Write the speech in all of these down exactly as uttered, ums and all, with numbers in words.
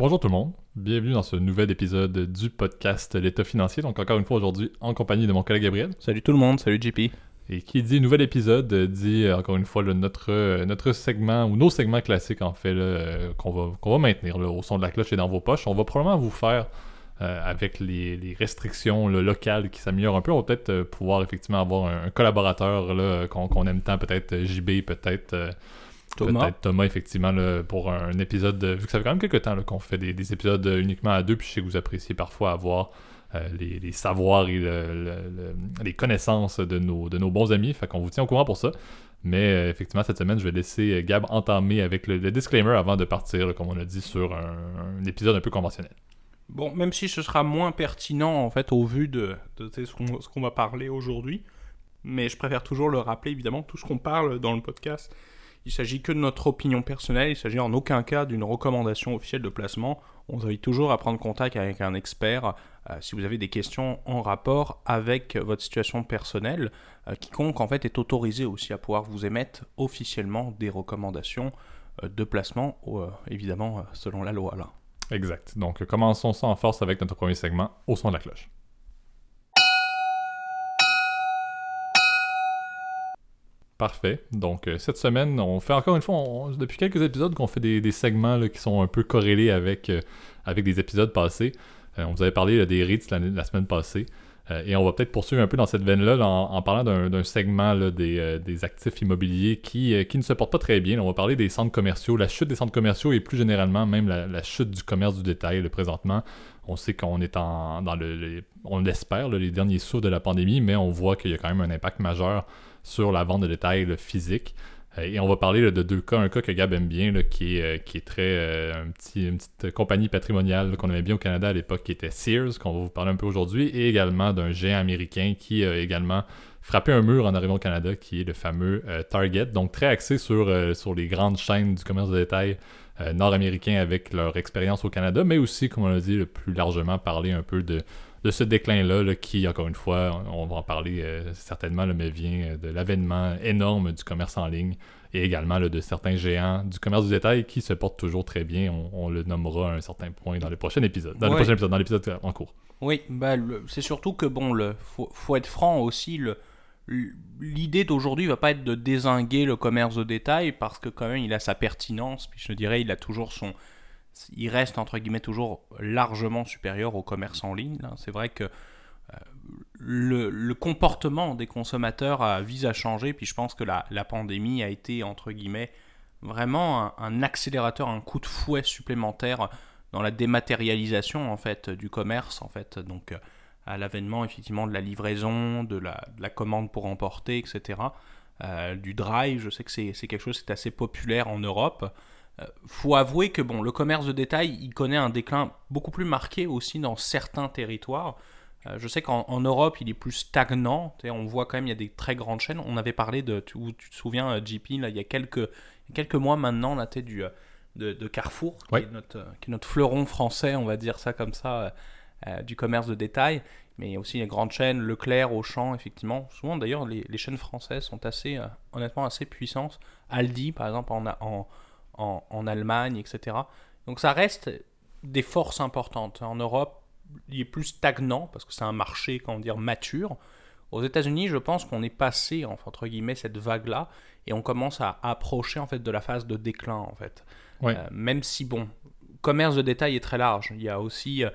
Bonjour tout le monde, bienvenue dans ce nouvel épisode du podcast L'état financier. Donc encore une fois aujourd'hui en compagnie de mon collègue Gabriel. Salut tout le monde, salut J P. Et qui dit nouvel épisode dit encore une fois là, notre, notre segment ou nos segments classiques en fait là, qu'on va, qu'on va maintenir là, au son de la cloche et dans vos poches. On va probablement vous faire euh, avec les, les restrictions là, locales qui s'améliorent un peu. On va peut-être euh, pouvoir effectivement avoir un, un collaborateur là, qu'on, qu'on aime tant, peut-être J B, peut-être... Euh, Thomas. Peut-être Thomas, effectivement, là, pour un épisode, vu que ça fait quand même quelques temps là, qu'on fait des, des épisodes uniquement à deux, puis je sais que vous appréciez parfois avoir euh, les, les savoirs et le, le, le, les connaissances de nos, de nos bons amis, fait qu'on vous tient au courant pour ça. Mais euh, effectivement, cette semaine, je vais laisser Gab entamer avec le, le disclaimer avant de partir, là, comme on a dit, sur un, un épisode un peu conventionnel. Bon, même si ce sera moins pertinent, en fait, au vu de, de ce, qu'on, ce qu'on va parler aujourd'hui, mais je préfère toujours le rappeler, évidemment, tout ce qu'on parle dans le podcast... Il ne s'agit que de notre opinion personnelle, il ne s'agit en aucun cas d'une recommandation officielle de placement. On vous invite toujours à prendre contact avec un expert euh, si vous avez des questions en rapport avec votre situation personnelle. Euh, quiconque en fait est autorisé aussi à pouvoir vous émettre officiellement des recommandations euh, de placement, euh, évidemment euh, selon la loi là. Exact. Donc commençons ça en force avec notre premier segment, au son de la cloche. Parfait. Donc, euh, cette semaine, on fait encore une fois, on, on, depuis quelques épisodes, qu'on fait des, des segments là, qui sont un peu corrélés avec, euh, avec des épisodes passés. Euh, on vous avait parlé là, des R E I Ts la, la semaine passée. Euh, et on va peut-être poursuivre un peu dans cette veine-là là, en, en parlant d'un, d'un segment là, des, euh, des actifs immobiliers qui, euh, qui ne se portent pas très bien. Là, on va parler des centres commerciaux, la chute des centres commerciaux et plus généralement même la, la chute du commerce du détail là, présentement. On sait qu'on est en, dans le, les, on l'espère, là, les derniers souffles de la pandémie, mais on voit qu'il y a quand même un impact majeur sur la vente de détail là, physique. Euh, et on va parler là, de deux cas. Un cas que Gab aime bien, là, qui, est, euh, qui est très... Euh, un petit, une petite compagnie patrimoniale là, qu'on aimait bien au Canada à l'époque, qui était Sears, qu'on va vous parler un peu aujourd'hui, et également d'un géant américain qui a également frappé un mur en arrivant au Canada, qui est le fameux euh, Target. Donc très axé sur, euh, sur les grandes chaînes du commerce de détail euh, nord-américain avec leur expérience au Canada, mais aussi, comme on l'a dit, là, plus largement parler un peu de... de ce déclin-là, là, qui, encore une fois, on va en parler euh, certainement, là, mais vient de l'avènement énorme du commerce en ligne et également là, de certains géants du commerce du détail qui se portent toujours très bien. On, on le nommera à un certain point dans le prochain épisode, dans, ouais. le prochain épisode, dans l'épisode en cours. Oui, bah, le, c'est surtout que, bon, il faut, faut être franc aussi, le, l'idée d'aujourd'hui ne va pas être de dézinguer le commerce de détail parce que quand même, il a sa pertinence, puis je dirais, il a toujours son... Il reste, entre guillemets, toujours largement supérieur au commerce en ligne. C'est vrai que le, le comportement des consommateurs a, vise à changer. Puis je pense que la, la pandémie a été, entre guillemets, vraiment un, un accélérateur, un coup de fouet supplémentaire dans la dématérialisation, en fait, du commerce, en fait. Donc, à l'avènement, effectivement, de la livraison, de la, de la commande pour emporter, et cetera. Euh, du drive, je sais que c'est, c'est quelque chose qui est assez populaire en Europe. Faut avouer que bon, le commerce de détail, il connaît un déclin beaucoup plus marqué aussi dans certains territoires. Euh, je sais qu'en en Europe, il est plus stagnant. On voit quand même il y a des très grandes chaînes. On avait parlé de, tu, tu te souviens, J P, là, il y a quelques, quelques mois maintenant, là, du, de, de Carrefour, qui, oui. est notre, qui est notre fleuron français, on va dire ça comme ça, euh, du commerce de détail. Mais aussi les grandes chaînes, Leclerc, Auchan, effectivement. Souvent, d'ailleurs, les, les chaînes françaises sont assez, euh, honnêtement, assez puissantes. Aldi, par exemple, en... en En, en Allemagne, et cetera. Donc ça reste des forces importantes. En Europe, il est plus stagnant parce que c'est un marché, comment dire, mature. Aux États-Unis, je pense qu'on est passé entre guillemets cette vague-là et on commence à approcher en fait de la phase de déclin en fait. Ouais. Euh, même si bon, commerce de détail est très large. Il y a aussi euh,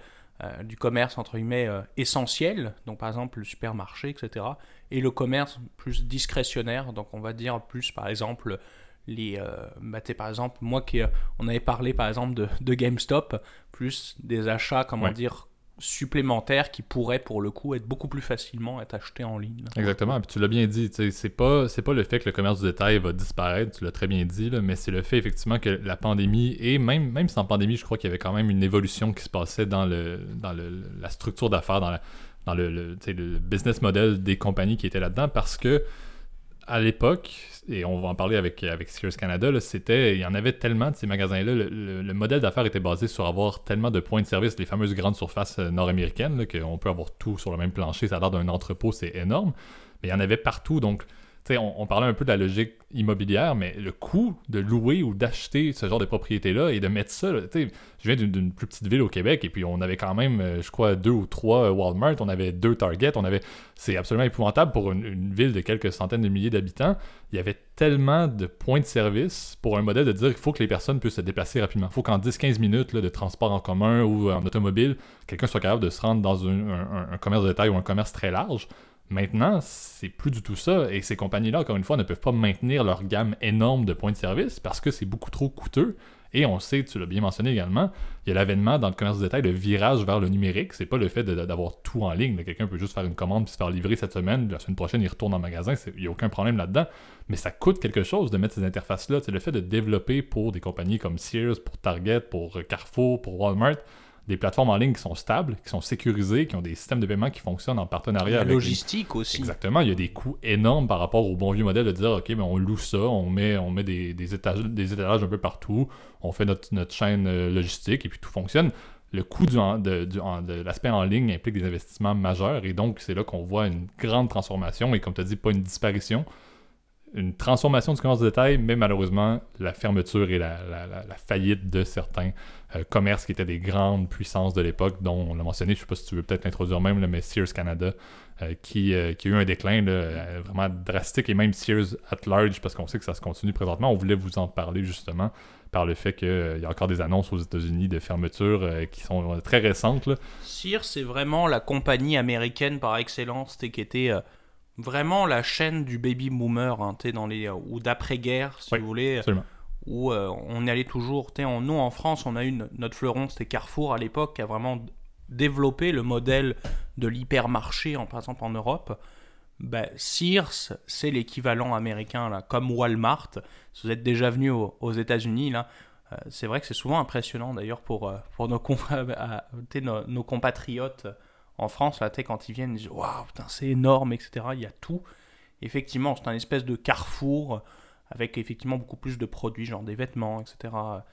euh, du commerce entre guillemets euh, essentiel, donc par exemple le supermarché, et cetera. Et le commerce plus discrétionnaire, donc on va dire plus par exemple. Les, euh, bah t'es, par exemple, moi qui euh, on avait parlé par exemple de, de GameStop, plus des achats, comment ouais. dire, supplémentaires qui pourraient pour le coup être beaucoup plus facilement être achetés en ligne. Exactement, puis tu l'as bien dit, c'est pas, c'est pas le fait que le commerce du détail va disparaître, tu l'as très bien dit, là, mais c'est le fait effectivement que la pandémie, et même, même sans pandémie, je crois qu'il y avait quand même une évolution qui se passait dans, le, dans le, la structure d'affaires, dans, la, dans le, le, le business model des compagnies qui étaient là-dedans parce que à l'époque, et on va en parler avec, avec Sears Canada, là, c'était, il y en avait tellement de ces magasins-là. Le, le, le modèle d'affaires était basé sur avoir tellement de points de service, les fameuses grandes surfaces nord-américaines, là, qu'on peut avoir tout sur le même plancher, ça a l'air d'un entrepôt, c'est énorme. Mais il y en avait partout, donc Tu sais, on, on parlait un peu de la logique immobilière, mais le coût de louer ou d'acheter ce genre de propriété-là et de mettre ça, tu sais, je viens d'une, d'une plus petite ville au Québec et puis on avait quand même, je crois, deux ou trois Walmart, on avait deux Target, on avait... C'est absolument épouvantable pour une, une ville de quelques centaines de milliers d'habitants. Il y avait tellement de points de service pour un modèle de dire qu'il faut que les personnes puissent se déplacer rapidement. Il faut qu'en dix à quinze minutes là, de transport en commun ou en automobile, quelqu'un soit capable de se rendre dans un, un, un commerce de détail ou un commerce très large. Maintenant, c'est plus du tout ça et ces compagnies-là, encore une fois, ne peuvent pas maintenir leur gamme énorme de points de service parce que c'est beaucoup trop coûteux et on sait, tu l'as bien mentionné également, il y a l'avènement dans le commerce de détail, le virage vers le numérique, c'est pas le fait de, de, d'avoir tout en ligne, quelqu'un peut juste faire une commande puis se faire livrer cette semaine, la semaine prochaine il retourne en magasin, il n'y a aucun problème là-dedans, mais ça coûte quelque chose de mettre ces interfaces-là, c'est le fait de développer pour des compagnies comme Sears, pour Target, pour Carrefour, pour Walmart, des plateformes en ligne qui sont stables, qui sont sécurisées, qui ont des systèmes de paiement qui fonctionnent en partenariat avec... La logistique les... aussi. Exactement, il y a des coûts énormes par rapport au bon vieux modèle de dire « Ok, mais on loue ça, on met, on met des, des, étages, des étalages un peu partout, on fait notre, notre chaîne logistique et puis tout fonctionne ». Le coût du, de, du, de l'aspect en ligne implique des investissements majeurs et donc c'est là qu'on voit une grande transformation et comme tu as dit, pas une disparition, une transformation du commerce de détail, mais malheureusement, la fermeture et la, la, la, la faillite de certains euh, commerces qui étaient des grandes puissances de l'époque, dont on l'a mentionné, je ne sais pas si tu veux peut-être l'introduire même, là, mais Sears Canada, euh, qui, euh, qui a eu un déclin là, vraiment drastique, et même Sears at large, parce qu'on sait que ça se continue présentement. On voulait vous en parler justement par le fait qu'il euh, y a encore des annonces aux États-Unis de fermeture euh, qui sont euh, très récentes. Là. Sears, c'est vraiment la compagnie américaine par excellence, qui était... Euh... Vraiment la chaîne du baby boomer, hein, t'es dans les, ou d'après-guerre, si oui, vous voulez, absolument. Où euh, on allait toujours. T'es, on, nous, en France, on a eu notre fleuron, c'était Carrefour à l'époque, qui a vraiment développé le modèle de l'hypermarché, en, par exemple en Europe. Ben, Sears, c'est l'équivalent américain, là, comme Walmart. Si vous êtes déjà venu aux, aux États-Unis, là, euh, c'est vrai que c'est souvent impressionnant d'ailleurs pour, euh, pour nos, t'es, nos, nos compatriotes. En France, là, t'es, quand ils viennent, ils disent « Waouh, putain, c'est énorme, et cetera » Il y a tout. Effectivement, c'est un espèce de carrefour avec effectivement beaucoup plus de produits, genre des vêtements, et cetera.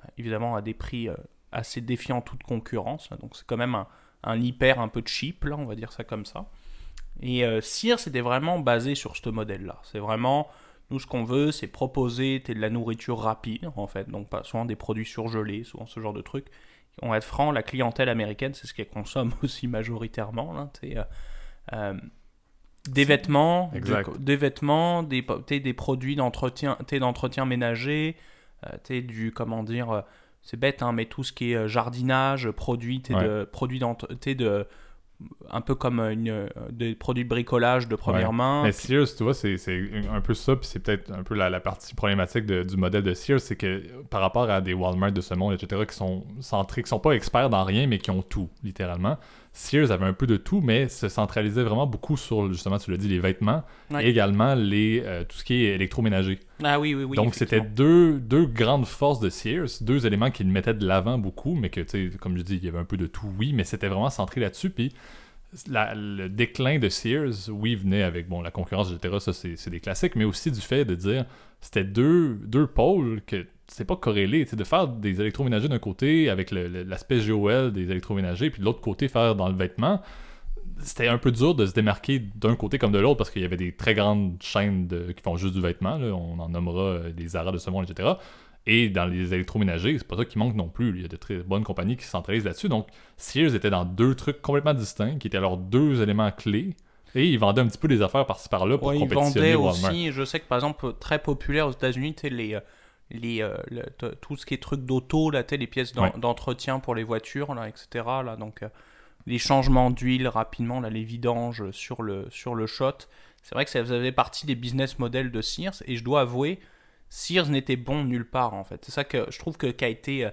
Euh, évidemment, à des prix euh, assez défiant toute concurrence. Là, donc, c'est quand même un, un hyper un peu cheap, là, on va dire ça comme ça. Et euh, Sears, c'était vraiment basé sur ce modèle-là. C'est vraiment, nous, ce qu'on veut, c'est proposer t'es, de la nourriture rapide, en fait. Donc, pas, souvent des produits surgelés, souvent ce genre de trucs. On va être franc, la clientèle américaine, c'est ce qu'elle consomme aussi majoritairement. Là, t'es, euh, euh, des vêtements, de, des vêtements, des, t'es, des produits d'entretien, t'es, d'entretien ménager, euh, t'es, du, comment dire, euh, c'est bête, hein, mais tout ce qui est euh, jardinage, produits, t'es, ouais. de, produits t'es de, un peu comme une, euh, des produits de bricolage de première ouais. main. Mais puis... Sears, tu vois, c'est, c'est un peu ça, puis c'est peut-être un peu la, la partie problématique de, du modèle de Sears, c'est que par rapport à des Walmart de ce monde, et cetera, qui sont centrés, qui sont pas experts dans rien, mais qui ont tout, littéralement. Sears avait un peu de tout, mais se centralisait vraiment beaucoup sur, justement, tu l'as dit, les vêtements ouais. et également les, euh, tout ce qui est électroménager. Ah oui, oui, oui. Donc, c'était deux, deux grandes forces de Sears, deux éléments qu'ils mettaient de l'avant beaucoup, mais que, tu sais, comme je dis, il y avait un peu de tout, oui, mais c'était vraiment centré là-dessus. Puis, la, le déclin de Sears, oui, venait avec, bon, la concurrence, et cetera, ça, c'est, c'est des classiques, mais aussi du fait de dire, c'était deux, deux pôles que... C'est pas corrélé, c'est de faire des électroménagers d'un côté avec le, le, l'aspect G O L des électroménagers, puis de l'autre côté faire dans le vêtement. C'était un peu dur de se démarquer d'un côté comme de l'autre parce qu'il y avait des très grandes chaînes de, qui font juste du vêtement, là. On en nommera des Zara de ce monde, et cetera. Et dans les électroménagers, c'est pas ça qui manque non plus. Il y a de très bonnes compagnies qui se centralisent là-dessus. Donc Sears était dans deux trucs complètement distincts qui étaient alors deux éléments clés. Et ils vendaient un petit peu des affaires par-ci par-là pour ouais, compétitionner. Ils vendaient aussi, Walmart. Je sais que par exemple, très populaire aux États-Unis, tu sais, les. Les, euh, le, t- tout ce qui est trucs d'auto, là, les pièces d'en- ouais. d'entretien pour les voitures, là, et cetera. Là, donc, euh, les changements d'huile rapidement, là, les vidanges sur le, sur le shot. C'est vrai que ça faisait partie des business models de Sears. Et je dois avouer, Sears n'était bon nulle part, en fait. C'est ça que je trouve que, qu'a été euh,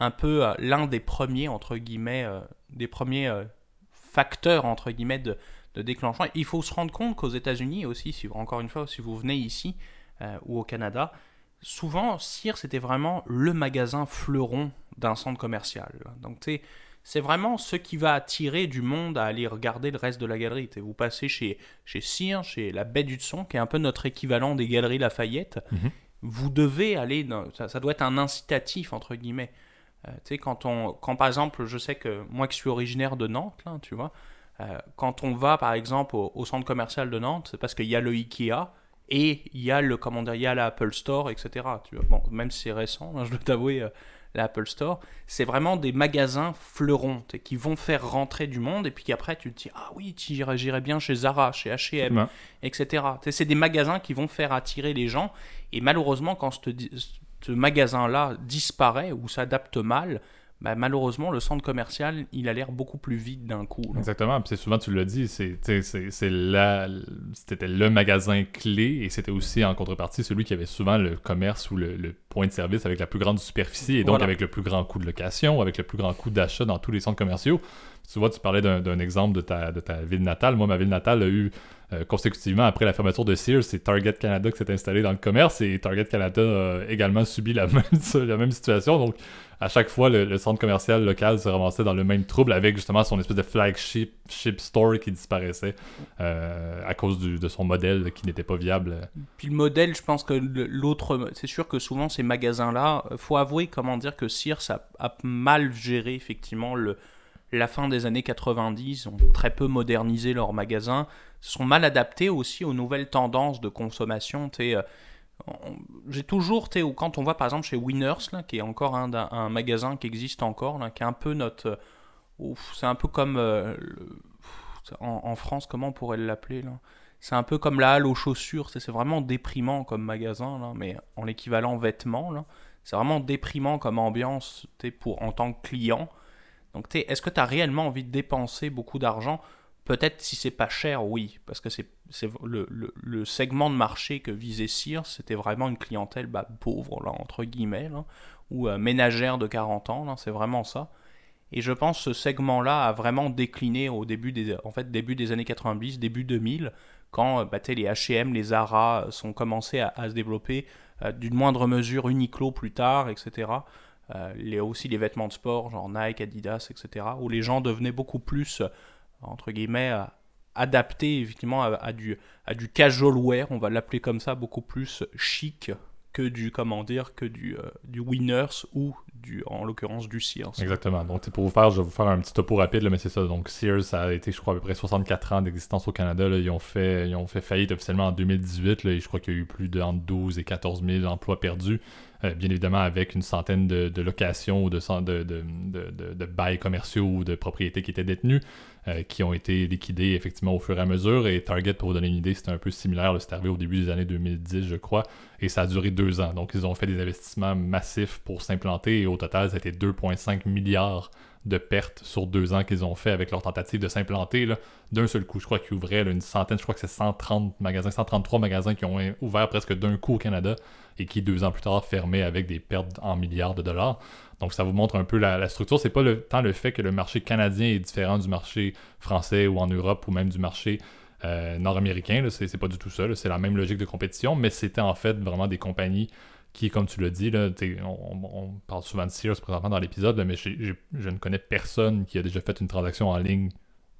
un peu euh, l'un des premiers, entre guillemets, euh, des premiers euh, facteurs, entre guillemets, de, de déclenchement. Il faut se rendre compte qu'aux États-Unis aussi, si, encore une fois, si vous venez ici euh, ou au Canada... Souvent, Sears, c'était vraiment le magasin fleuron d'un centre commercial. Donc, tu sais, c'est vraiment ce qui va attirer du monde à aller regarder le reste de la galerie. T'sais, vous passez chez, chez Sears, chez la Baie du Son, qui est un peu notre équivalent des galeries Lafayette. Mm-hmm. Vous devez aller... Dans, ça, ça doit être un incitatif, entre guillemets. Euh, tu sais, quand, on, quand, par exemple, je sais que moi qui suis originaire de Nantes, là, tu vois, euh, quand on va, par exemple, au, au centre commercial de Nantes, c'est parce qu'il y a le Ikea... Et il y a le, comment dire, il y a l'Apple Store, et cetera. Tu vois, bon, même si c'est récent, hein, je dois t'avouer, euh, l'Apple Store, c'est vraiment des magasins fleurons qui vont faire rentrer du monde, et puis après tu te dis, ah oui, j'irais, j'irais bien chez Zara, chez H et M, ouais. et cetera. T'sais, c'est des magasins qui vont faire attirer les gens, et malheureusement, quand ce, ce magasin-là disparaît ou s'adapte mal, bah, malheureusement, le centre commercial, il a l'air beaucoup plus vide d'un coup. Là. Exactement. Puis c'est souvent, tu l'as dit, c'est, c'est, c'est la, c'était le magasin clé et c'était aussi en contrepartie celui qui avait souvent le commerce ou le, le point de service avec la plus grande superficie et donc voilà. avec le plus grand coût de location, avec le plus grand coût d'achat dans tous les centres commerciaux. Tu vois, tu parlais d'un, d'un exemple de ta, de ta ville natale. Moi, ma ville natale a eu euh, consécutivement, après la fermeture de Sears, c'est Target Canada qui s'est installé dans le commerce et Target Canada a également subi la même, la même situation. Donc, à chaque fois, le, le centre commercial local se ramassait dans le même trouble avec justement son espèce de flagship ship store qui disparaissait euh, à cause du, de son modèle qui n'était pas viable. Puis le modèle, je pense que l'autre... C'est sûr que souvent, ces magasins-là, il faut avouer, comment dire, que Sears a, a mal géré effectivement le... La fin des années quatre-vingt-dix, ont très peu modernisé leurs magasins, se sont mal adaptés aussi aux nouvelles tendances de consommation. T'es, euh, on, j'ai toujours, t'es, quand on voit par exemple chez Winners, là, qui est encore un, un magasin qui existe encore, là, qui est un peu notre... Euh, ouf, c'est un peu comme... Euh, le, en, en France, comment on pourrait l'appeler là? C'est un peu comme la halle aux chaussures, c'est, c'est vraiment déprimant comme magasin, là, mais en l'équivalent vêtements, là, c'est vraiment déprimant comme ambiance pour, en tant que client. Donc, t'es, est-ce que tu as réellement envie de dépenser beaucoup d'argent? Peut-être si c'est pas cher, oui, parce que c'est, c'est le, le, le segment de marché que visait Sears, c'était vraiment une clientèle bah, pauvre, là, entre guillemets, là, ou euh, ménagère de quarante ans, là, c'est vraiment ça. Et je pense que ce segment-là a vraiment décliné au début des, en fait, début des années quatre-vingt-dix, début deux mille, quand bah, les H et M, les Zara sont commencés à, à se développer, euh, d'une moindre mesure Uniqlo plus tard, et cetera, Euh, les, aussi les vêtements de sport, genre Nike, Adidas, et cetera, où les gens devenaient beaucoup plus, entre guillemets, euh, adaptés, effectivement, à, à, du, à du casual wear, on va l'appeler comme ça, beaucoup plus chic que du, comment dire, que du, euh, du Winners ou, du, en l'occurrence, du Sears. Exactement. Donc, pour vous faire, je vais vous faire un petit topo rapide, là, mais c'est ça. Donc, Sears, ça a été, je crois, à peu près soixante-quatre ans d'existence au Canada. Là. Ils ont fait, ils ont fait faillite officiellement en deux mille dix-huit, là, et je crois qu'il y a eu plus de entre douze et quatorze mille emplois perdus. Euh, bien évidemment avec une centaine de, de locations ou de, de, de, de, de bails commerciaux ou de propriétés qui étaient détenues, euh, qui ont été liquidées effectivement au fur et à mesure. Et Target, pour vous donner une idée, c'était un peu similaire. Là, c'est arrivé au début des années deux mille dix, je crois, et ça a duré deux ans. Donc, ils ont fait des investissements massifs pour s'implanter et au total, ça a été deux virgule cinq milliards de pertes sur deux ans qu'ils ont fait avec leur tentative de s'implanter là, d'un seul coup. Je crois qu'ils ouvraient là, une centaine, je crois que c'est cent trente magasins, cent trente-trois magasins qui ont ouvert presque d'un coup au Canada et qui, deux ans plus tard, fermaient avec des pertes en milliards de dollars. Donc, ça vous montre un peu la, la structure. C'est pas le, tant le fait que le marché canadien est différent du marché français ou en Europe ou même du marché euh, nord-américain. Là, c'est, c'est pas du tout ça. Là, c'est la même logique de compétition, mais c'était en fait vraiment des compagnies qui, comme tu l'as dit, là, on, on parle souvent de Sears présentement dans l'épisode, là, mais j'ai, j'ai, je ne connais personne qui a déjà fait une transaction en ligne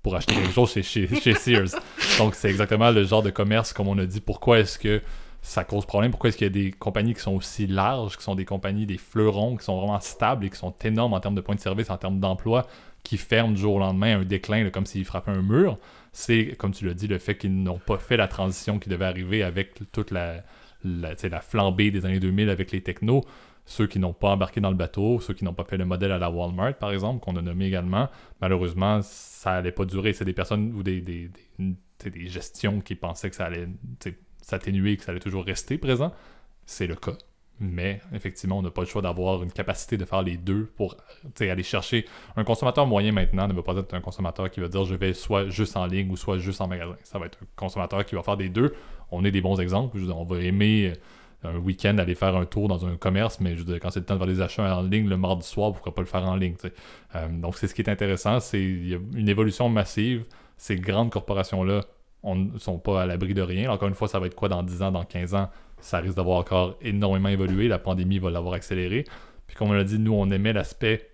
pour acheter quelque chose chez, chez, chez Sears. Donc, c'est exactement le genre de commerce, comme on a dit, pourquoi est-ce que ça cause problème, pourquoi est-ce qu'il y a des compagnies qui sont aussi larges, qui sont des compagnies, des fleurons, qui sont vraiment stables et qui sont énormes en termes de points de service, en termes d'emploi, qui ferment du jour au lendemain, un déclin, là, comme s'ils frappaient un mur. C'est, comme tu l'as dit, le fait qu'ils n'ont pas fait la transition qui devait arriver avec toute la... La, la flambée des années deux mille avec les technos, ceux qui n'ont pas embarqué dans le bateau, ceux qui n'ont pas fait le modèle à la Walmart, par exemple, qu'on a nommé également, malheureusement, ça n'allait pas durer. C'est des personnes ou des, des, des, des gestions qui pensaient que ça allait s'atténuer, que ça allait toujours rester présent. C'est le cas. Mais effectivement, on n'a pas le choix d'avoir une capacité de faire les deux pour aller chercher. Un consommateur moyen maintenant ne va pas être un consommateur qui va dire je vais soit juste en ligne ou soit juste en magasin. Ça va être un consommateur qui va faire des deux. On est des bons exemples. Je veux dire, on va aimer un week-end aller faire un tour dans un commerce, mais je veux dire, quand c'est le temps de faire des achats en ligne le mardi soir, pourquoi pas le faire en ligne? Euh, donc c'est ce qui est intéressant, c'est il y a une évolution massive. Ces grandes corporations-là ne sont pas à l'abri de rien. Encore une fois, ça va être quoi dans dix ans, dans quinze ans? Ça risque d'avoir encore énormément évolué. La pandémie va l'avoir accéléré. Puis comme on l'a dit, nous, on aimait l'aspect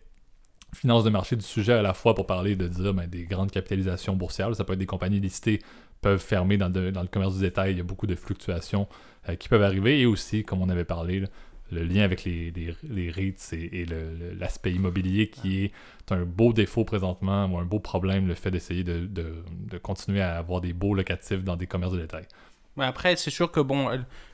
finance de marché du sujet à la fois pour parler de dire ben, des grandes capitalisations boursières. Ça peut être des compagnies listées peuvent fermer dans le, dans le commerce du détail. Il y a beaucoup de fluctuations euh, qui peuvent arriver. Et aussi, comme on avait parlé, là, le lien avec les, les, les REITs et, et le, le, l'aspect immobilier qui est un beau défaut présentement ou un beau problème, le fait d'essayer de, de, de continuer à avoir des beaux locatifs dans des commerces de détail. Ouais, après, c'est sûr que bon,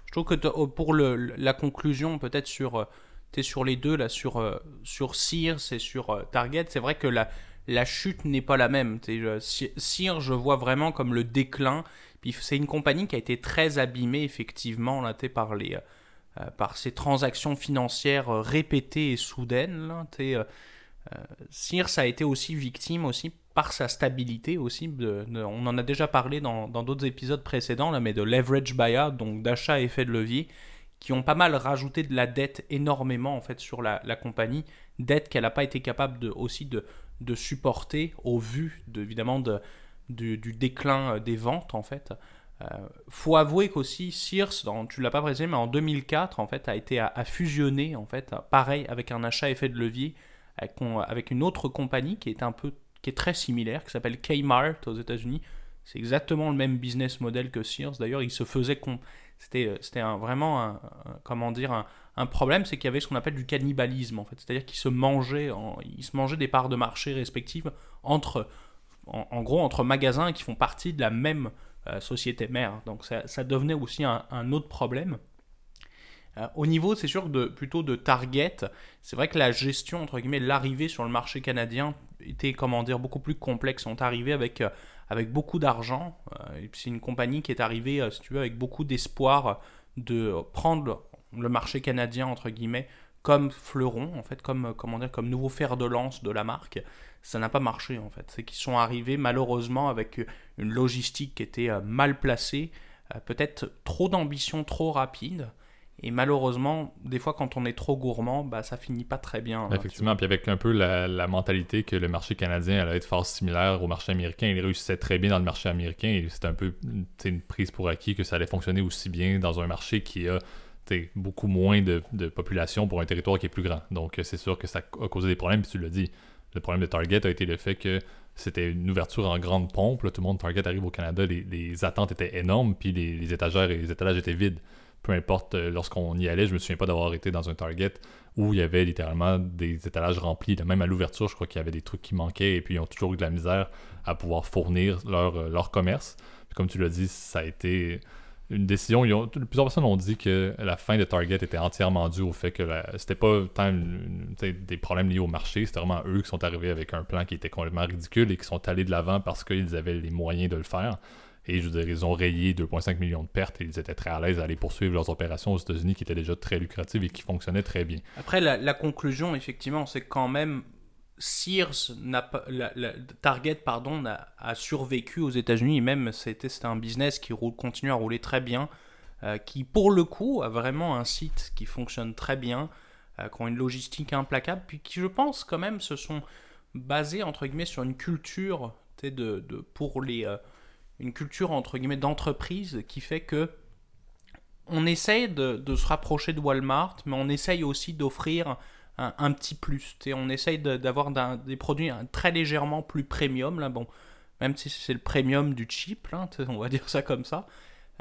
je trouve que pour le, la conclusion, peut-être sur, t'es sur les deux, là, sur, sur Sears et sur Target, c'est vrai que la, la chute n'est pas la même. Sears, je vois vraiment comme le déclin. Puis c'est une compagnie qui a été très abîmée, effectivement, là, par, les, euh, par ces transactions financières répétées et soudaines. Là, euh, Sears a été aussi victime aussi par sa stabilité aussi. De, de, on en a déjà parlé dans, dans d'autres épisodes précédents, là, mais de leverage buyout, donc d'achat à effet de levier, qui ont pas mal rajouté de la dette énormément en fait, sur la, la compagnie, dette qu'elle n'a pas été capable de, aussi de, de supporter au vu de, évidemment de, du, du déclin des ventes. En fait. Euh, faut avouer qu'aussi Sears, dans, tu ne l'as pas précisé, mais en deux mille quatre en fait, a été à, à fusionner, en fait, pareil avec un achat à effet de levier, avec, avec une autre compagnie qui est, un peu, qui est très similaire, qui s'appelle Kmart aux États-Unis. C'est exactement le même business model que Sears. D'ailleurs, il se faisait comp- C'était, c'était un, vraiment un, un, comment dire, un, un problème, c'est qu'il y avait ce qu'on appelle du cannibalisme, en fait. C'est-à-dire qu'ils se mangeaient, en, ils se mangeaient des parts de marché respectives entre, en, en gros, entre magasins qui font partie de la même euh, société mère. Donc ça, ça devenait aussi un, un autre problème. Euh, au niveau, c'est sûr, de, plutôt de Target, c'est vrai que la gestion, entre guillemets, l'arrivée sur le marché canadien était, comment dire, beaucoup plus complexe. On est arrivé avec... Euh, avec beaucoup d'argent, et c'est une compagnie qui est arrivée, si tu veux, avec beaucoup d'espoir de prendre le marché canadien, entre guillemets, comme fleuron, en fait, comme, comment dire, comme nouveau fer de lance de la marque. Ça n'a pas marché, en fait. C'est qu'ils sont arrivés, malheureusement, avec une logistique qui était mal placée, peut-être trop d'ambition, trop rapide. Et malheureusement, des fois, quand on est trop gourmand, bah, ça finit pas très bien. Là, effectivement, puis avec un peu la, la mentalité que le marché canadien allait être fort similaire au marché américain, il réussissait très bien dans le marché américain et c'était un peu une prise pour acquis que ça allait fonctionner aussi bien dans un marché qui a beaucoup moins de, de population pour un territoire qui est plus grand. Donc, c'est sûr que ça a causé des problèmes, puis tu l'as dit. Le problème de Target a été le fait que c'était une ouverture en grande pompe. Là, tout le monde, Target arrive au Canada, les, les attentes étaient énormes, puis les, les étagères et les étalages étaient vides. Peu importe, lorsqu'on y allait, je me souviens pas d'avoir été dans un Target où il y avait littéralement des étalages remplis. Même à l'ouverture, je crois qu'il y avait des trucs qui manquaient et puis ils ont toujours eu de la misère à pouvoir fournir leur, leur commerce. Puis comme tu l'as dit, ça a été une décision. Ils ont, plusieurs personnes ont dit que la fin de Target était entièrement due au fait que la, c'était pas tant une, des problèmes liés au marché, c'était vraiment eux qui sont arrivés avec un plan qui était complètement ridicule et qui sont allés de l'avant parce qu'ils avaient les moyens de le faire. Et je veux dire, ils ont rayé deux virgule cinq millions de pertes et ils étaient très à l'aise à aller poursuivre leurs opérations aux États-Unis qui étaient déjà très lucratives et qui fonctionnaient très bien. Après, la, la conclusion, effectivement, c'est quand même Sears, n'a pas, la, la, Target, pardon, a, a survécu aux États-Unis et même c'était, c'était un business qui roule, continue à rouler très bien, euh, qui pour le coup a vraiment un site qui fonctionne très bien, euh, qui a une logistique implacable, puis qui, je pense, quand même, se sont basés, entre guillemets, sur une culture de, de, pour les... Euh, une culture, entre guillemets, d'entreprise qui fait que on essaye de, de se rapprocher de Walmart, mais on essaye aussi d'offrir un, un petit plus. T'sais, on essaye de, d'avoir d'un, des produits très légèrement plus premium. Là, bon, même si c'est le premium du cheap, là, on va dire ça comme ça.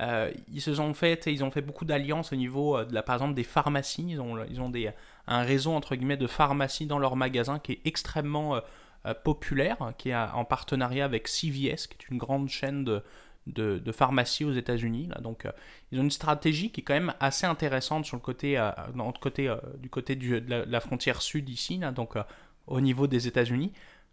Euh, ils se sont fait, ils ont fait beaucoup d'alliances au niveau, de la, par exemple, des pharmacies. Ils ont, ils ont des, un réseau, entre guillemets, de pharmacies dans leur magasin qui est extrêmement... Euh, Euh, populaire, qui est en partenariat avec C V S, qui est une grande chaîne de, de, de pharmacie aux États-Unis. Là. Donc, euh, ils ont une stratégie qui est quand même assez intéressante sur le côté, euh, dans le côté euh, du côté du, de, la, de la frontière sud ici, là, donc euh, au niveau des États-Unis.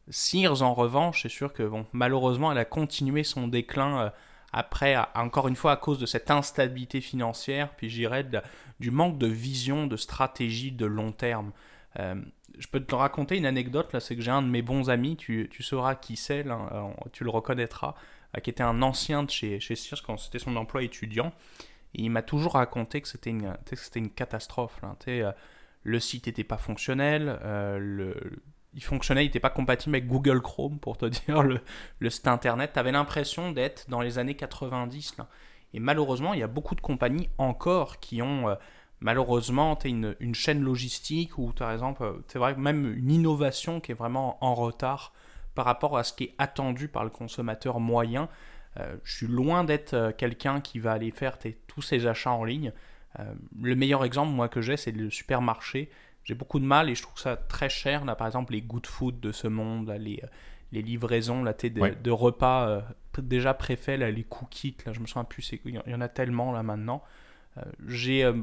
Sears, en revanche, c'est sûr que bon, malheureusement, elle a continué son déclin euh, après, à, encore une fois, à cause de cette instabilité financière, puis je dirais de, du manque de vision, de stratégie de long terme. Euh, je peux te raconter une anecdote, là, c'est que j'ai un de mes bons amis, tu, tu sauras qui c'est, là, euh, tu le reconnaîtras, euh, qui était un ancien de chez, chez Sears quand c'était son emploi étudiant. Et il m'a toujours raconté que c'était une, que c'était une catastrophe. Là, euh, le site n'était pas fonctionnel, euh, le, il fonctionnait, il n'était pas compatible avec Google Chrome, pour te dire, le, le site internet. Tu avais l'impression d'être dans les années quatre-vingt-dix. Là. Et malheureusement, il y a beaucoup de compagnies encore qui ont... Euh, Malheureusement, tu as une, une chaîne logistique ou, par exemple, c'est vrai, même une innovation qui est vraiment en retard par rapport à ce qui est attendu par le consommateur moyen. Euh, je suis loin d'être quelqu'un qui va aller faire tous ses achats en ligne. Euh, le meilleur exemple, moi, que j'ai, c'est le supermarché. J'ai beaucoup de mal et je trouve ça très cher. Là, par exemple, les good food de ce monde, là, les, les livraisons là, de, ouais. de repas euh, déjà préfets, là, les cookies, là, je me souviens plus, il y en a tellement là maintenant. Euh, j'ai, euh,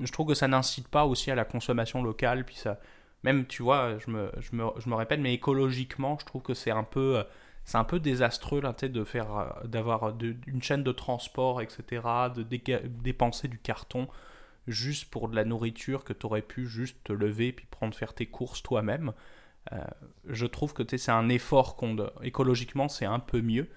je trouve que ça n'incite pas aussi à la consommation locale. Puis ça, même, tu vois, je me, je me, je me répète, mais écologiquement, je trouve que c'est un peu... Euh, c'est un peu désastreux là, de faire, d'avoir de, une chaîne de transport, et cetera, de déga- dépenser du carton juste pour de la nourriture que tu aurais pu juste te lever puis prendre faire tes courses toi-même. Euh, je trouve que c'est un effort qu'on de, écologiquement, c'est un peu mieux.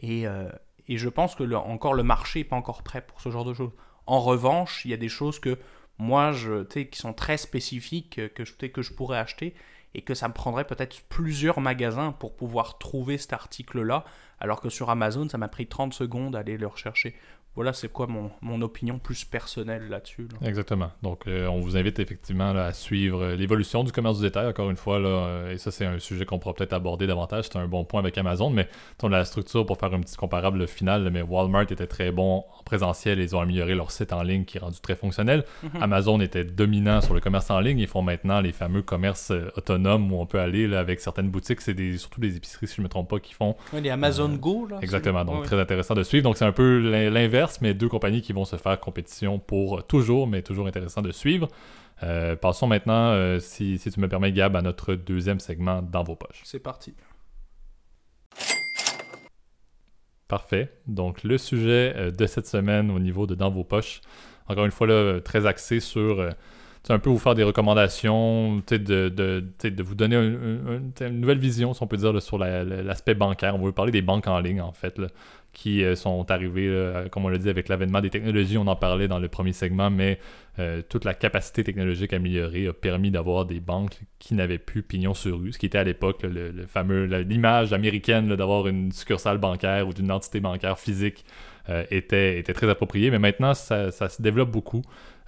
Et, euh, et je pense que le, encore le marché n'est pas encore prêt pour ce genre de choses. En revanche, il y a des choses que moi, je, qui sont très spécifiques, que je, que je pourrais acheter. Et que ça me prendrait peut-être plusieurs magasins pour pouvoir trouver cet article-là, alors que sur Amazon, ça m'a pris trente secondes d'aller le rechercher. Voilà, c'est quoi mon, mon opinion plus personnelle là-dessus. Là. Exactement. Donc, euh, on vous invite effectivement là, à suivre l'évolution du commerce du détail, encore une fois. Là, et ça, c'est un sujet qu'on pourra peut-être aborder davantage. C'est un bon point avec Amazon, mais on a la structure pour faire un petit comparable final. Mais Walmart était très bon en présentiel. Ils ont amélioré leur site en ligne qui est rendu très fonctionnel. Mm-hmm. Amazon était dominant sur le commerce en ligne. Ils font maintenant les fameux commerces euh, autonomes où on peut aller là, avec certaines boutiques. C'est des, surtout des épiceries, si je ne me trompe pas, qui font... Oui, les Amazon euh, Go. Là, exactement. Donc, ouais, très intéressant de suivre. Donc, c'est un peu l'inverse, mais deux compagnies qui vont se faire compétition pour toujours, mais toujours intéressant de suivre. Euh, passons maintenant, euh, si, si tu me permets, Gab, à notre deuxième segment dans vos poches. C'est parti. Parfait. Donc, le sujet de cette semaine au niveau de dans vos poches, encore une fois, là, très axé sur... Euh, un peu vous faire des recommandations, de, de, de vous donner une, une, une nouvelle vision, si on peut dire, là, sur la, l'aspect bancaire. On veut parler des banques en ligne, en fait, là, qui euh, sont arrivées, là, comme on l'a dit, avec l'avènement des technologies. On en parlait dans le premier segment, mais euh, toute la capacité technologique améliorée a permis d'avoir des banques qui n'avaient plus pignon sur rue, ce qui était à l'époque là, le, le fameux, la, l'image américaine là, d'avoir une succursale bancaire ou d'une entité bancaire physique euh, était, était très appropriée. Mais maintenant, ça, ça se développe beaucoup.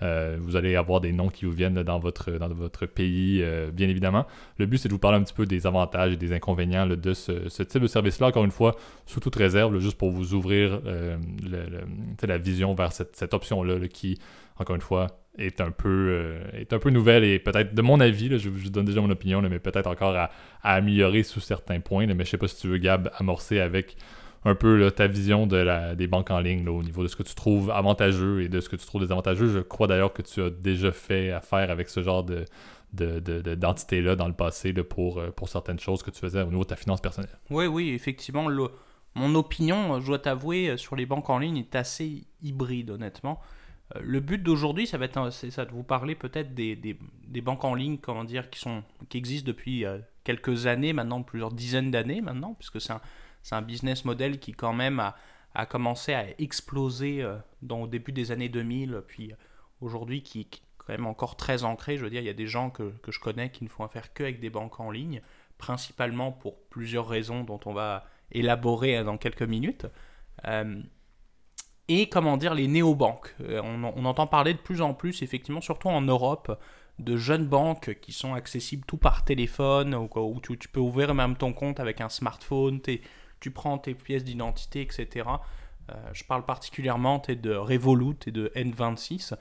Euh, vous allez avoir des noms qui vous viennent dans votre, dans votre pays, euh, bien évidemment. Le but, c'est de vous parler un petit peu des avantages et des inconvénients là, de ce, ce type de service-là, encore une fois, sous toute réserve, là, juste pour vous ouvrir euh, le, le, la vision vers cette, cette option-là là, qui, encore une fois, est un peu, euh, est un peu nouvelle et peut-être, de mon avis, là, je vous donne déjà mon opinion, là, mais peut-être encore à, à améliorer sous certains points. Là, mais je ne sais pas si tu veux, Gab, amorcer avec... un peu là, ta vision de la, des banques en ligne là, au niveau de ce que tu trouves avantageux et de ce que tu trouves désavantageux. Je crois d'ailleurs que tu as déjà fait affaire avec ce genre de, de, de, de, d'entité-là dans le passé là, pour, pour certaines choses que tu faisais au niveau de ta finance personnelle. Oui, oui, effectivement. Le, mon opinion, je dois t'avouer, sur les banques en ligne est assez hybride, honnêtement. Le but d'aujourd'hui, ça va être c'est ça, de vous parler peut-être des, des, des banques en ligne, comment dire, qui, sont, qui existent depuis quelques années maintenant, plusieurs dizaines d'années maintenant, puisque c'est un... C'est un business model qui quand même a, a commencé à exploser euh, dans, au début des années deux mille, puis aujourd'hui qui, qui est quand même encore très ancré. Je veux dire, il y a des gens que, que je connais qui ne font affaire qu'avec des banques en ligne, principalement pour plusieurs raisons dont on va élaborer dans quelques minutes. Euh, et comment dire, les néobanques. On, on entend parler de plus en plus, effectivement, surtout en Europe, de jeunes banques qui sont accessibles tout par téléphone, où, où tu, tu peux ouvrir même ton compte avec un smartphone, t'es, tu prends tes pièces d'identité, et cetera. Euh, je parle particulièrement de Revolut et de N vingt-six.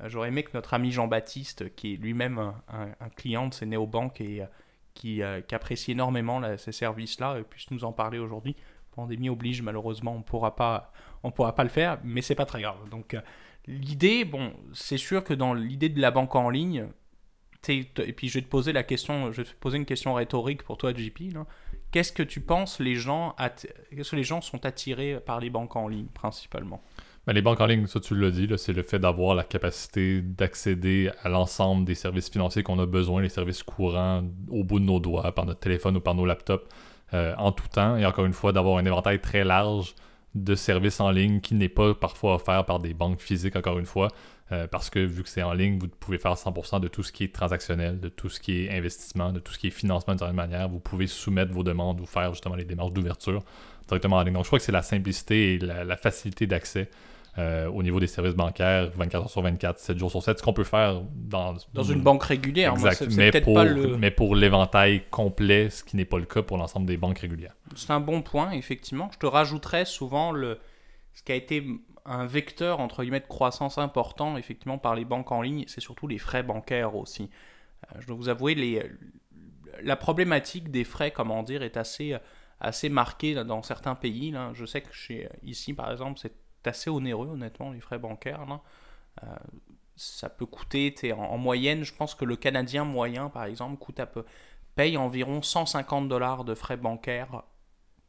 Euh, j'aurais aimé que notre ami Jean-Baptiste, qui est lui-même un, un, un client de ces néobanques et euh, qui, euh, qui apprécie énormément là, ces services-là, puisse nous en parler aujourd'hui. Pandémie oblige, malheureusement, on ne pourra pas le faire, mais ce n'est pas très grave. Donc, euh, l'idée, bon, c'est sûr que dans l'idée de la banque en ligne, t'es, t'es, et puis je vais te poser la question, je vais te poser une question rhétorique pour toi, J P, là. Qu'est-ce que tu penses les gens atti- Qu'est-ce que les gens sont attirés par les banques en ligne principalement? Ben, les banques en ligne, ça tu l'as dit, là, c'est le fait d'avoir la capacité d'accéder à l'ensemble des services financiers qu'on a besoin, les services courants au bout de nos doigts, par notre téléphone ou par nos laptops, euh, en tout temps. Et encore une fois, d'avoir un éventail très large de services en ligne qui n'est pas parfois offert par des banques physiques, encore une fois. Euh, parce que vu que c'est en ligne, vous pouvez faire cent pour cent de tout ce qui est transactionnel, de tout ce qui est investissement, de tout ce qui est financement d'une certaine manière. Vous pouvez soumettre vos demandes ou faire justement les démarches d'ouverture directement en ligne. Donc je crois que c'est la simplicité et la, la facilité d'accès euh, au niveau des services bancaires vingt-quatre heures sur vingt-quatre, sept jours sur sept, ce qu'on peut faire dans... Dans une banque régulière. Exact, moi, c'est, c'est mais, peut-être pour, pas le... mais pour l'éventail complet, ce qui n'est pas le cas pour l'ensemble des banques régulières. C'est un bon point, effectivement. Je te rajouterais souvent le... ce qui a été... un vecteur entre guillemets de croissance important effectivement par les banques en ligne, c'est surtout les frais bancaires aussi. Euh, je dois vous avouer, les, la problématique des frais, comment dire, est assez, assez marqué dans certains pays. Là. Je sais que chez ici, par exemple, c'est assez onéreux, honnêtement, les frais bancaires. Là. Euh, ça peut coûter, en, en moyenne, je pense que le Canadien moyen, par exemple, coûte à peu, paye environ cent cinquante dollars de frais bancaires,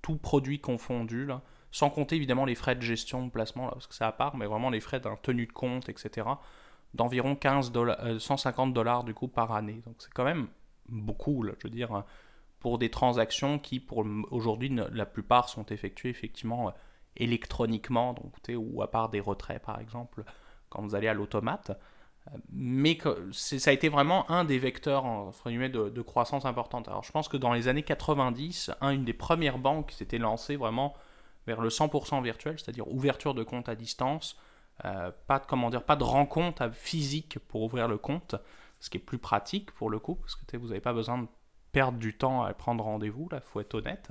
tout produit confondu, là, sans compter évidemment les frais de gestion de placement, là, parce que c'est à part, mais vraiment les frais d'un tenu de compte, et cetera, d'environ quinze dollars, euh, cent cinquante dollars du coup par année. Donc c'est quand même beaucoup, là, je veux dire, pour des transactions qui, pour aujourd'hui, la plupart sont effectuées effectivement électroniquement, donc, ou à part des retraits, par exemple, quand vous allez à l'automate. Mais que, c'est, ça a été vraiment un des vecteurs entre guillemets, de, de croissance importante. Alors je pense que dans les années quatre-vingt-dix, hein, une des premières banques qui s'était lancée vraiment vers le cent pour cent virtuel, c'est-à-dire ouverture de compte à distance, euh, pas de, comment dire, pas de rencontre physique pour ouvrir le compte, ce qui est plus pratique pour le coup, parce que vous n'avez pas besoin de perdre du temps à prendre rendez-vous, il faut être honnête.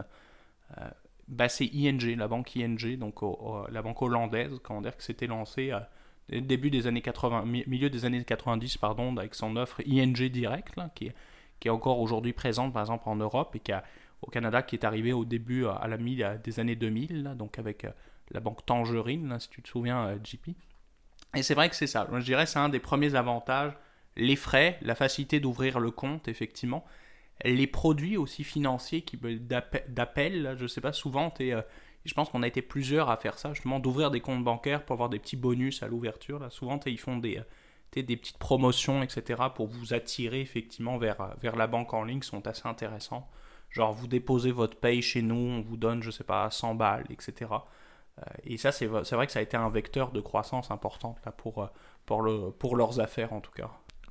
Euh, bah, c'est I N G, la banque I N G, donc au, au, la banque hollandaise, comment dire, qui s'était lancée euh, début des années quatre-vingts, milieu des années quatre-vingt-dix, pardon, avec son offre I N G Direct, là, qui, est, qui est encore aujourd'hui présente, par exemple, en Europe, et qui a, au Canada, qui est arrivée au début, à la mi des années deux mille, là, donc avec euh, la banque Tangerine, là, si tu te souviens, euh, J P. Et c'est vrai que c'est ça. Je dirais que c'est un des premiers avantages, les frais, la facilité d'ouvrir le compte, effectivement, les produits aussi financiers qui, d'appel, d'appel je ne sais pas, souvent, tu es... Euh, je pense qu'on a été plusieurs à faire ça, justement, d'ouvrir des comptes bancaires pour avoir des petits bonus à l'ouverture. Là, souvent, ils font des, des petites promotions, et cetera, pour vous attirer effectivement vers, vers la banque en ligne, qui sont assez intéressants. Genre, vous déposez votre paye chez nous, on vous donne, je ne sais pas, cent balles, et cetera. Et ça, c'est, c'est vrai que ça a été un vecteur de croissance importante là, pour, pour, le, pour leurs affaires, en tout cas.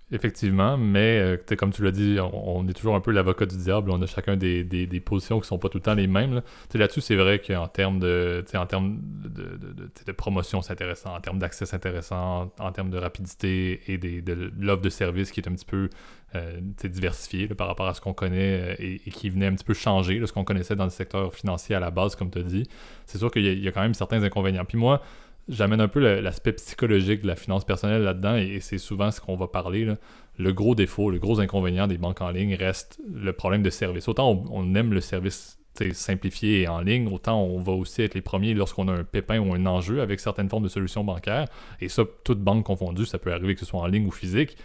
Effectivement, mais comme tu l'as dit, on, on est toujours un peu l'avocat du diable. On a chacun des, des, des positions qui ne sont pas tout le temps les mêmes. Là. Là-dessus, c'est vrai qu'en termes de, en termes de, de, de, de promotion, c'est intéressant. En termes d'accès, c'est intéressant. En termes de rapidité et des, de, de l'offre de service qui est un petit peu euh, diversifiée là, par rapport à ce qu'on connaît et, et qui venait un petit peu changer là, ce qu'on connaissait dans le secteur financier à la base, comme tu as dit. C'est sûr qu'il y a, il y a quand même certains inconvénients. Puis moi, j'amène un peu le, l'aspect psychologique de la finance personnelle là-dedans et, et c'est souvent ce qu'on va parler. Là. Le gros défaut, le gros inconvénient des banques en ligne reste le problème de service. Autant on, on aime le service simplifié et en ligne, autant on va aussi être les premiers lorsqu'on a un pépin ou un enjeu avec certaines formes de solutions bancaires. Et ça, toute banque confondue, ça peut arriver que ce soit en ligne ou physique.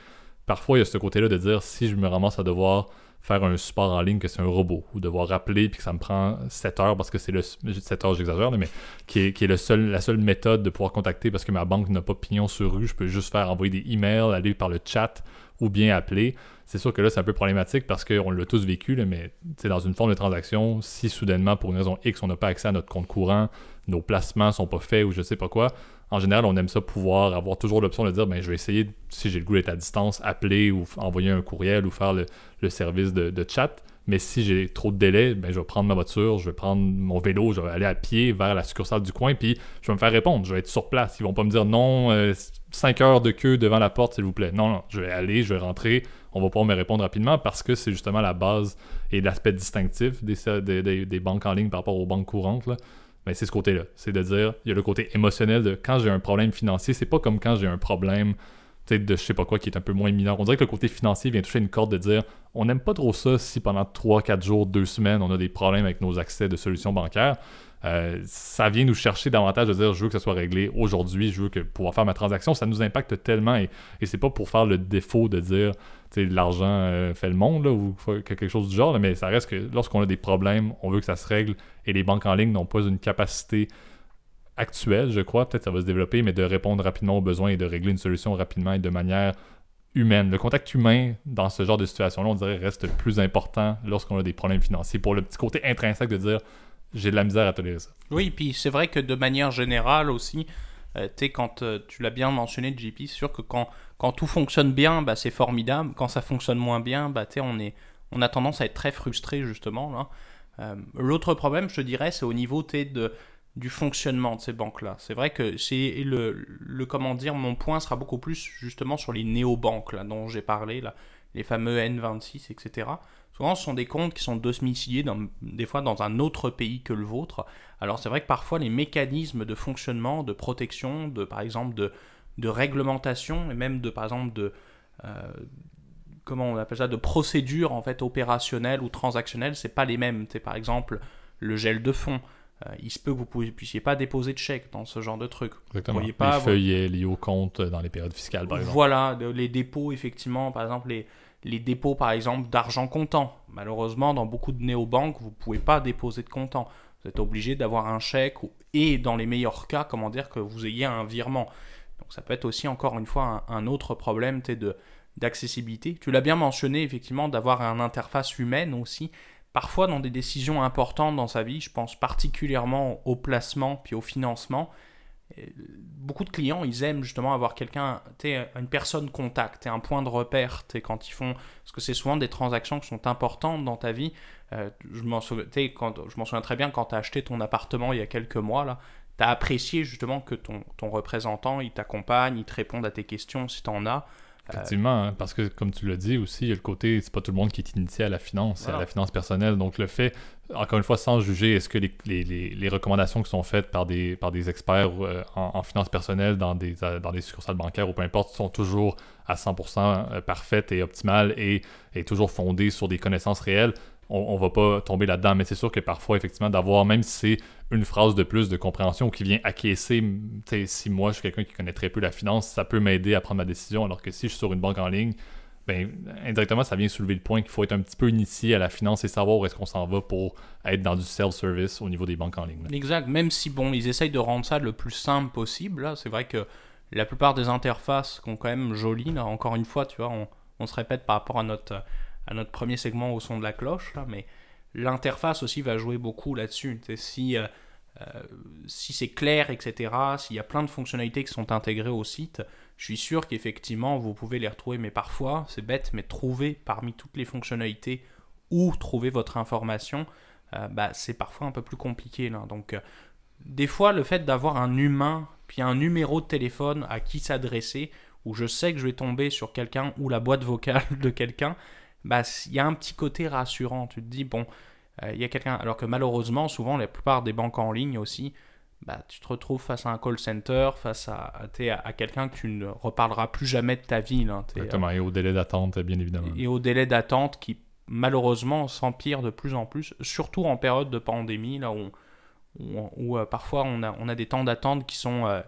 Parfois, il y a ce côté-là de dire si je me ramasse à devoir faire un support en ligne que c'est un robot ou devoir rappeler puis que ça me prend sept heures parce que c'est le sept heures, j'exagère, mais qui est, qui est le seul, la seule méthode de pouvoir contacter parce que ma banque n'a pas pignon sur rue. Je peux juste faire envoyer des emails, aller par le chat ou bien appeler. C'est sûr que là, c'est un peu problématique parce qu'on l'a tous vécu, là, mais dans une forme de transaction, si soudainement, pour une raison X, on n'a pas accès à notre compte courant, nos placements ne sont pas faits ou je ne sais pas quoi, en général, on aime ça pouvoir avoir toujours l'option de dire ben, je vais essayer, si j'ai le goût d'être à distance, appeler ou envoyer un courriel ou faire le, le service de, de chat. Mais si j'ai trop de délai, ben, je vais prendre ma voiture, je vais prendre mon vélo, je vais aller à pied vers la succursale du coin, puis je vais me faire répondre. Je vais être sur place. Ils ne vont pas me dire non, euh, cinq heures de queue devant la porte, s'il vous plaît. Non, non, je vais aller, je vais rentrer. On va pouvoir me répondre rapidement parce que c'est justement la base et l'aspect distinctif des, des, des, des banques en ligne par rapport aux banques courantes. Là. Mais c'est ce côté-là. C'est de dire, il y a le côté émotionnel de quand j'ai un problème financier, c'est pas comme quand j'ai un problème peut-être de je sais pas quoi qui est un peu moins mineur. On dirait que le côté financier vient toucher une corde de dire on n'aime pas trop ça si pendant trois, quatre jours, deux semaines, on a des problèmes avec nos accès de solutions bancaires. Euh, ça vient nous chercher davantage de dire je veux que ça soit réglé aujourd'hui, je veux que pouvoir faire ma transaction. Ça nous impacte tellement et, et c'est pas pour faire le défaut de dire l'argent euh, fait le monde là, ou quelque chose du genre, là, mais ça reste que lorsqu'on a des problèmes, on veut que ça se règle et les banques en ligne n'ont pas une capacité actuelle, je crois, peut-être ça va se développer, mais de répondre rapidement aux besoins et de régler une solution rapidement et de manière humaine. Le contact humain dans ce genre de situation-là, on dirait, reste plus important lorsqu'on a des problèmes financiers pour le petit côté intrinsèque de dire j'ai de la misère à tolérer ça. Oui, puis c'est vrai que de manière générale aussi, euh, tu sais, quand euh, tu l'as bien mentionné, J P, c'est sûr que quand, quand tout fonctionne bien, bah, c'est formidable. Quand ça fonctionne moins bien, bah, tu sais, on, on a tendance à être très frustré, justement. Là. Euh, l'autre problème, je te dirais, c'est au niveau de, du fonctionnement de ces banques-là. C'est vrai que c'est le, le, comment dire, mon point sera beaucoup plus, justement, sur les néobanques là, dont j'ai parlé, là, les fameux N vingt-six, et cetera. Souvent, ce sont des comptes qui sont domiciliés dans, des fois dans un autre pays que le vôtre. Alors, c'est vrai que parfois, les mécanismes de fonctionnement, de protection, de, par exemple, de, de réglementation et même de, par exemple, de, euh, comment on appelle ça, de procédures en fait, opérationnelles ou transactionnelles, ce n'est pas les mêmes. T'sais, par exemple, le gel de fonds. Il se peut que vous ne puissiez pas déposer de chèque dans ce genre de truc. Exactement. Vous pas les avoir... feuillets liés au compte dans les périodes fiscales, par exemple. Voilà, les dépôts, effectivement, par exemple, les, les dépôts, par exemple, d'argent comptant. Malheureusement, dans beaucoup de néobanques, vous ne pouvez pas déposer de comptant. Vous êtes obligé d'avoir un chèque et, dans les meilleurs cas, comment dire, que vous ayez un virement. Donc, ça peut être aussi, encore une fois, un, un autre problème de, d'accessibilité. Tu l'as bien mentionné, effectivement, d'avoir une interface humaine aussi. Parfois, dans des décisions importantes dans sa vie, je pense particulièrement au placement puis au financement, beaucoup de clients, ils aiment justement avoir quelqu'un, une personne contact, un point de repère quand ils font... Parce que c'est souvent des transactions qui sont importantes dans ta vie. Euh, je, m'en souviens, quand, je m'en souviens très bien quand tu as acheté ton appartement il y a quelques mois, là, tu as apprécié justement que ton, ton représentant, il t'accompagne, il te réponde à tes questions si tu en as. Effectivement, hein, parce que comme tu l'as dit aussi, il y a le côté, c'est pas tout le monde qui est initié à la finance, voilà. à la finance personnelle. Donc le fait, encore une fois, sans juger, est-ce que les, les, les recommandations qui sont faites par des, par des experts euh, en, en finance personnelle dans des, dans des succursales bancaires ou peu importe, sont toujours à cent pour cent parfaites et optimales et, et toujours fondées sur des connaissances réelles? On ne va pas tomber là-dedans, mais c'est sûr que parfois, effectivement, d'avoir, même si c'est une phrase de plus de compréhension qui vient acquiescer, si moi, je suis quelqu'un qui connaît très peu la finance, ça peut m'aider à prendre ma décision, alors que si je suis sur une banque en ligne, ben, indirectement, ça vient soulever le point qu'il faut être un petit peu initié à la finance et savoir où est-ce qu'on s'en va pour être dans du self-service au niveau des banques en ligne. Là. Exact, même si, bon, ils essayent de rendre ça le plus simple possible, là, c'est vrai que la plupart des interfaces sont quand même jolies, là, encore une fois, tu vois, on, on se répète par rapport à notre... à notre premier segment au son de la cloche, là, mais l'interface aussi va jouer beaucoup là-dessus. Si, euh, si c'est clair, et cetera, s'il y a plein de fonctionnalités qui sont intégrées au site, je suis sûr qu'effectivement, vous pouvez les retrouver. Mais parfois, c'est bête, mais trouver parmi toutes les fonctionnalités où trouver votre information, euh, bah, c'est parfois un peu plus compliqué. Là. Donc, euh, des fois, le fait d'avoir un humain, puis un numéro de téléphone à qui s'adresser, où je sais que je vais tomber sur quelqu'un ou la boîte vocale de quelqu'un, bah, il y a un petit côté rassurant. Tu te dis, bon, il euh, y a quelqu'un... Alors que malheureusement, souvent, la plupart des banques en ligne aussi, bah, tu te retrouves face à un call center, face à, à, à quelqu'un que tu ne reparleras plus jamais de ta vie. Là, exactement, et au délai d'attente, bien évidemment. Et au délai d'attente qui, malheureusement, s'empire de plus en plus, surtout en période de pandémie, là où, où, où euh, parfois on a, on a des temps d'attente qui sont... Euh,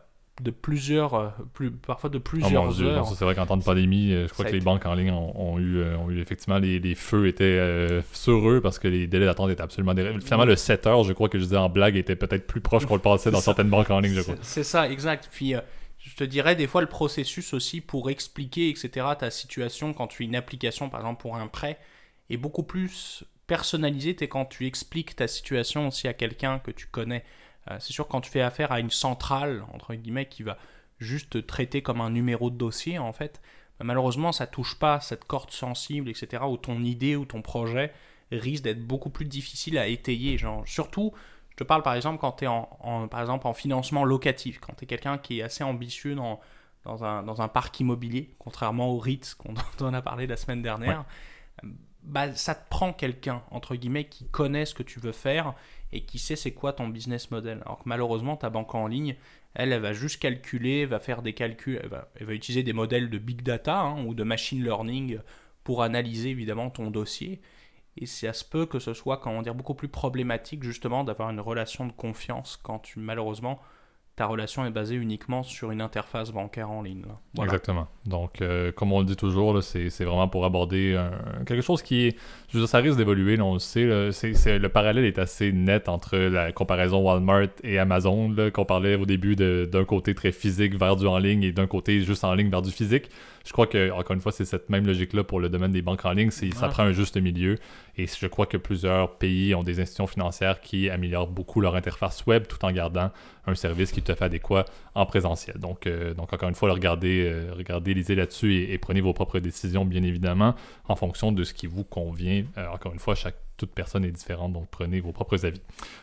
de plusieurs, plus, parfois de plusieurs oh mon Dieu, heures. Non, ça, c'est vrai qu'en temps de pandémie, je crois ça que les été... banques en ligne ont, ont, eu, ont eu effectivement, les, les feux étaient euh, sur eux parce que les délais d'attente étaient absolument... Déré... Finalement, le sept heures, je crois que je disais en blague, était peut-être plus proche qu'on le pensait dans ça. Certaines banques en ligne, je crois. C'est, c'est ça, exact. Puis, euh, je te dirais, des fois, le processus aussi pour expliquer, et cetera, ta situation quand tu as une application, par exemple, pour un prêt, est beaucoup plus personnalisée quand tu expliques ta situation aussi à quelqu'un que tu connais. C'est sûr, quand tu fais affaire à une centrale, entre guillemets, qui va juste te traiter comme un numéro de dossier, en fait, bah malheureusement, ça ne touche pas cette corde sensible, et cetera, où ton idée ou ton projet risque d'être beaucoup plus difficile à étayer. Genre, surtout, je te parle par exemple quand tu es en, en, par exemple, en financement locatif, quand tu es quelqu'un qui est assez ambitieux dans, dans, un, dans un parc immobilier, contrairement aux R E I Ts dont on a parlé la semaine dernière. Ouais. Bah, ça te prend quelqu'un, entre guillemets, qui connaît ce que tu veux faire et qui sait c'est quoi ton business model. Alors que malheureusement, ta banque en ligne, elle, elle va juste calculer, va faire des calculs, elle va, elle va utiliser des modèles de big data hein, ou de machine learning pour analyser évidemment ton dossier. Et ça se peut que ce soit, comment dire, beaucoup plus problématique justement d'avoir une relation de confiance quand tu, malheureusement, ta relation est basée uniquement sur une interface bancaire en ligne. Voilà. Exactement. Donc, euh, comme on le dit toujours, là, c'est, c'est vraiment pour aborder un, quelque chose qui est... Je veux dire, ça risque d'évoluer, là, on le sait. Là, c'est, c'est, le parallèle est assez net entre la comparaison Walmart et Amazon, là, qu'on parlait au début de, d'un côté très physique vers du en ligne et d'un côté juste en ligne vers du physique. Je crois que, encore une fois, c'est cette même logique-là pour le domaine des banques en ligne. C'est, ça ah. prend un juste milieu. Et je crois que plusieurs pays ont des institutions financières qui améliorent beaucoup leur interface web tout en gardant un service qui est tout à fait adéquat en présentiel. Donc, euh, donc encore une fois, regardez, euh, regardez lisez là-dessus et, et prenez vos propres décisions, bien évidemment, en fonction de ce qui vous convient. Euh, encore une fois, chaque toute personne est différente, donc prenez vos propres avis.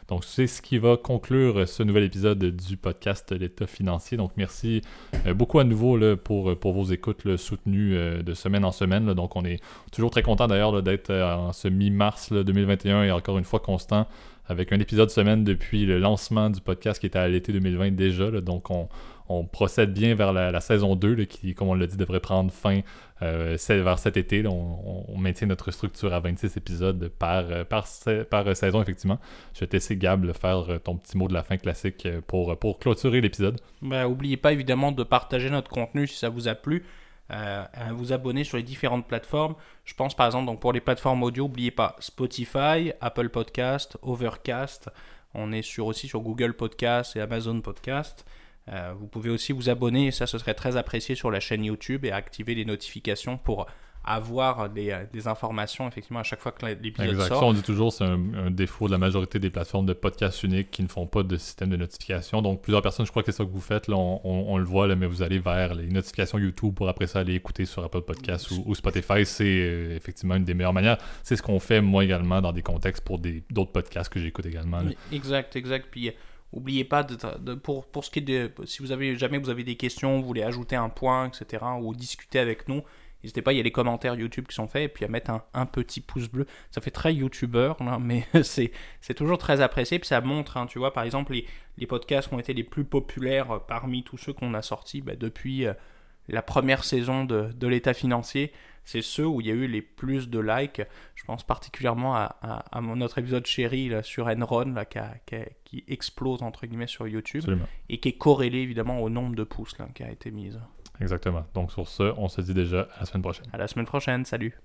Donc, c'est ce qui va conclure ce nouvel épisode du podcast L'État financier. Donc, merci euh, beaucoup à nouveau là, pour, pour vos écoutes là, soutenues euh, de semaine en semaine. Là. Donc, on est toujours très content d'ailleurs là, d'être euh, en ce mi-mars là, deux mille vingt et un et encore une fois constant avec un épisode semaine depuis le lancement du podcast qui était à l'été deux mille vingt déjà. Là. Donc, on on procède bien vers la, la saison deux, là, qui, comme on l'a dit, devrait prendre fin euh, vers cet été. Là, on, on maintient notre structure à vingt-six épisodes par, par, par saison, effectivement. Je vais te laisser, Gab, le faire ton petit mot de la fin classique pour, pour clôturer l'épisode. Ben, n'oubliez pas, évidemment, de partager notre contenu si ça vous a plu. Euh, à vous abonner sur les différentes plateformes. Je pense, par exemple, donc pour les plateformes audio, n'oubliez pas Spotify, Apple Podcast, Overcast. On est sur, aussi sur Google Podcast et Amazon Podcast. Euh, vous pouvez aussi vous abonner, et ça, ce serait très apprécié, sur la chaîne YouTube, et activer les notifications pour avoir des, des informations, effectivement, à chaque fois que l'épisode exact. Sort. Ça, on dit toujours, c'est un, un défaut de la majorité des plateformes de podcasts uniques qui ne font pas de système de notification. Donc, plusieurs personnes, je crois que c'est ça que vous faites. Là, on, on, on le voit, là, mais vous allez vers les notifications YouTube pour après ça aller écouter sur Apple Podcasts ou, ou Spotify. C'est euh, effectivement une des meilleures manières. C'est ce qu'on fait, moi, également, dans des contextes pour des, d'autres podcasts que j'écoute également. Là. Exact, exact. Puis... N'oubliez pas, de, de, pour, pour ce qui est de, si vous avez jamais vous avez des questions, vous voulez ajouter un point, et cetera, ou discuter avec nous, n'hésitez pas, il y a les commentaires YouTube qui sont faits, et puis à mettre un, un petit pouce bleu. Ça fait très YouTubeur, mais c'est, c'est toujours très apprécié, puis ça montre, hein, tu vois, par exemple, les, les podcasts qui ont été les plus populaires parmi tous ceux qu'on a sortis bah, depuis euh, la première saison de, de l'état financier. C'est ceux où il y a eu les plus de likes. Je pense particulièrement à, à, à notre épisode chéri là, sur Enron là, qui, a, qui, a, qui explose entre guillemets sur YouTube. Absolument. Et qui est corrélé évidemment au nombre de pouces là, qui a été mis. Exactement. Donc sur ce, on se dit déjà à la semaine prochaine. À la semaine prochaine. Salut.